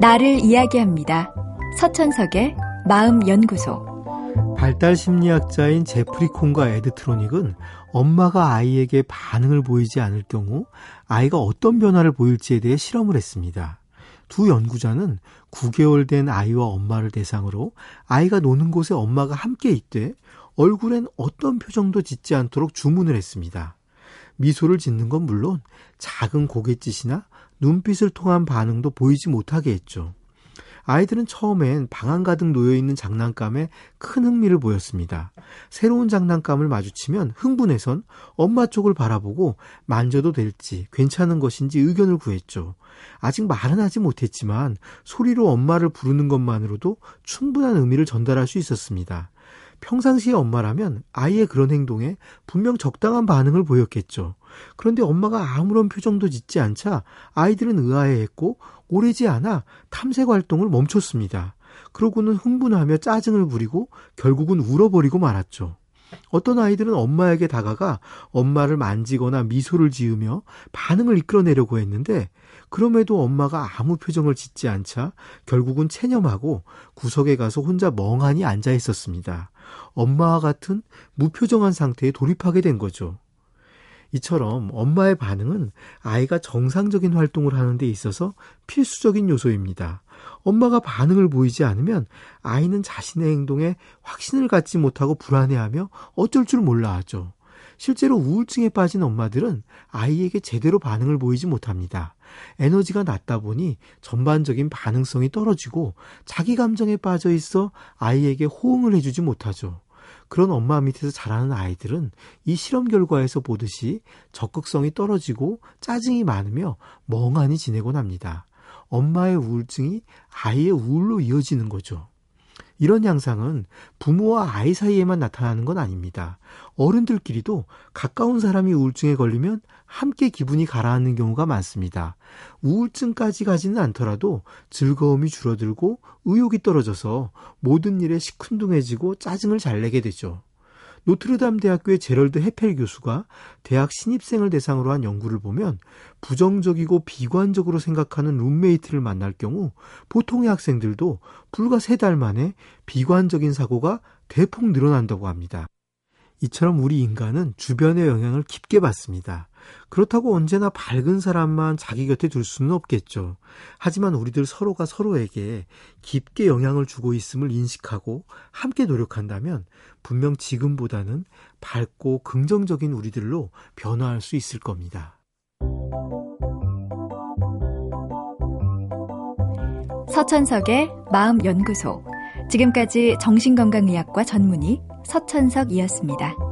나를 이야기합니다. 서천석의 마음연구소. 발달심리학자인 제프리 콘과 에드 트로닉은 엄마가 아이에게 반응을 보이지 않을 경우 아이가 어떤 변화를 보일지에 대해 실험을 했습니다. 두 연구자는 9개월 된 아이와 엄마를 대상으로 아이가 노는 곳에 엄마가 함께 있되 얼굴엔 어떤 표정도 짓지 않도록 주문을 했습니다. 미소를 짓는 건 물론 작은 고갯짓이나 눈빛을 통한 반응도 보이지 못하게 했죠. 아이들은 처음엔 방안 가득 놓여있는 장난감에 큰 흥미를 보였습니다. 새로운 장난감을 마주치면 흥분해선 엄마 쪽을 바라보고 만져도 될지 괜찮은 것인지 의견을 구했죠. 아직 말은 하지 못했지만 소리로 엄마를 부르는 것만으로도 충분한 의미를 전달할 수 있었습니다. 평상시에 엄마라면 아이의 그런 행동에 분명 적당한 반응을 보였겠죠. 그런데 엄마가 아무런 표정도 짓지 않자 아이들은 의아해했고 오래지 않아 탐색 활동을 멈췄습니다. 그러고는 흥분하며 짜증을 부리고 결국은 울어버리고 말았죠. 어떤 아이들은 엄마에게 다가가 엄마를 만지거나 미소를 지으며 반응을 이끌어내려고 했는데 그럼에도 엄마가 아무 표정을 짓지 않자 결국은 체념하고 구석에 가서 혼자 멍하니 앉아 있었습니다. 엄마와 같은 무표정한 상태에 돌입하게 된 거죠. 이처럼 엄마의 반응은 아이가 정상적인 활동을 하는 데 있어서 필수적인 요소입니다. 엄마가 반응을 보이지 않으면 아이는 자신의 행동에 확신을 갖지 못하고 불안해하며 어쩔 줄 몰라 하죠. 실제로 우울증에 빠진 엄마들은 아이에게 제대로 반응을 보이지 못합니다. 에너지가 낮다 보니 전반적인 반응성이 떨어지고 자기 감정에 빠져 있어 아이에게 호응을 해주지 못하죠. 그런 엄마 밑에서 자라는 아이들은 이 실험 결과에서 보듯이 적극성이 떨어지고 짜증이 많으며 멍하니 지내곤 합니다. 엄마의 우울증이 아이의 우울로 이어지는 거죠. 이런 양상은 부모와 아이 사이에만 나타나는 건 아닙니다. 어른들끼리도 가까운 사람이 우울증에 걸리면 함께 기분이 가라앉는 경우가 많습니다. 우울증까지 가지는 않더라도 즐거움이 줄어들고 의욕이 떨어져서 모든 일에 시큰둥해지고 짜증을 잘 내게 되죠. 노트르담 대학교의 제럴드 해펠 교수가 대학 신입생을 대상으로 한 연구를 보면 부정적이고 비관적으로 생각하는 룸메이트를 만날 경우 보통의 학생들도 불과 3달 만에 비관적인 사고가 대폭 늘어난다고 합니다. 이처럼 우리 인간은 주변의 영향을 깊게 받습니다. 그렇다고 언제나 밝은 사람만 자기 곁에 둘 수는 없겠죠. 하지만 우리들 서로가 서로에게 깊게 영향을 주고 있음을 인식하고 함께 노력한다면 분명 지금보다는 밝고 긍정적인 우리들로 변화할 수 있을 겁니다. 서천석의 마음연구소. 지금까지 정신건강의학과 전문의 서천석이었습니다.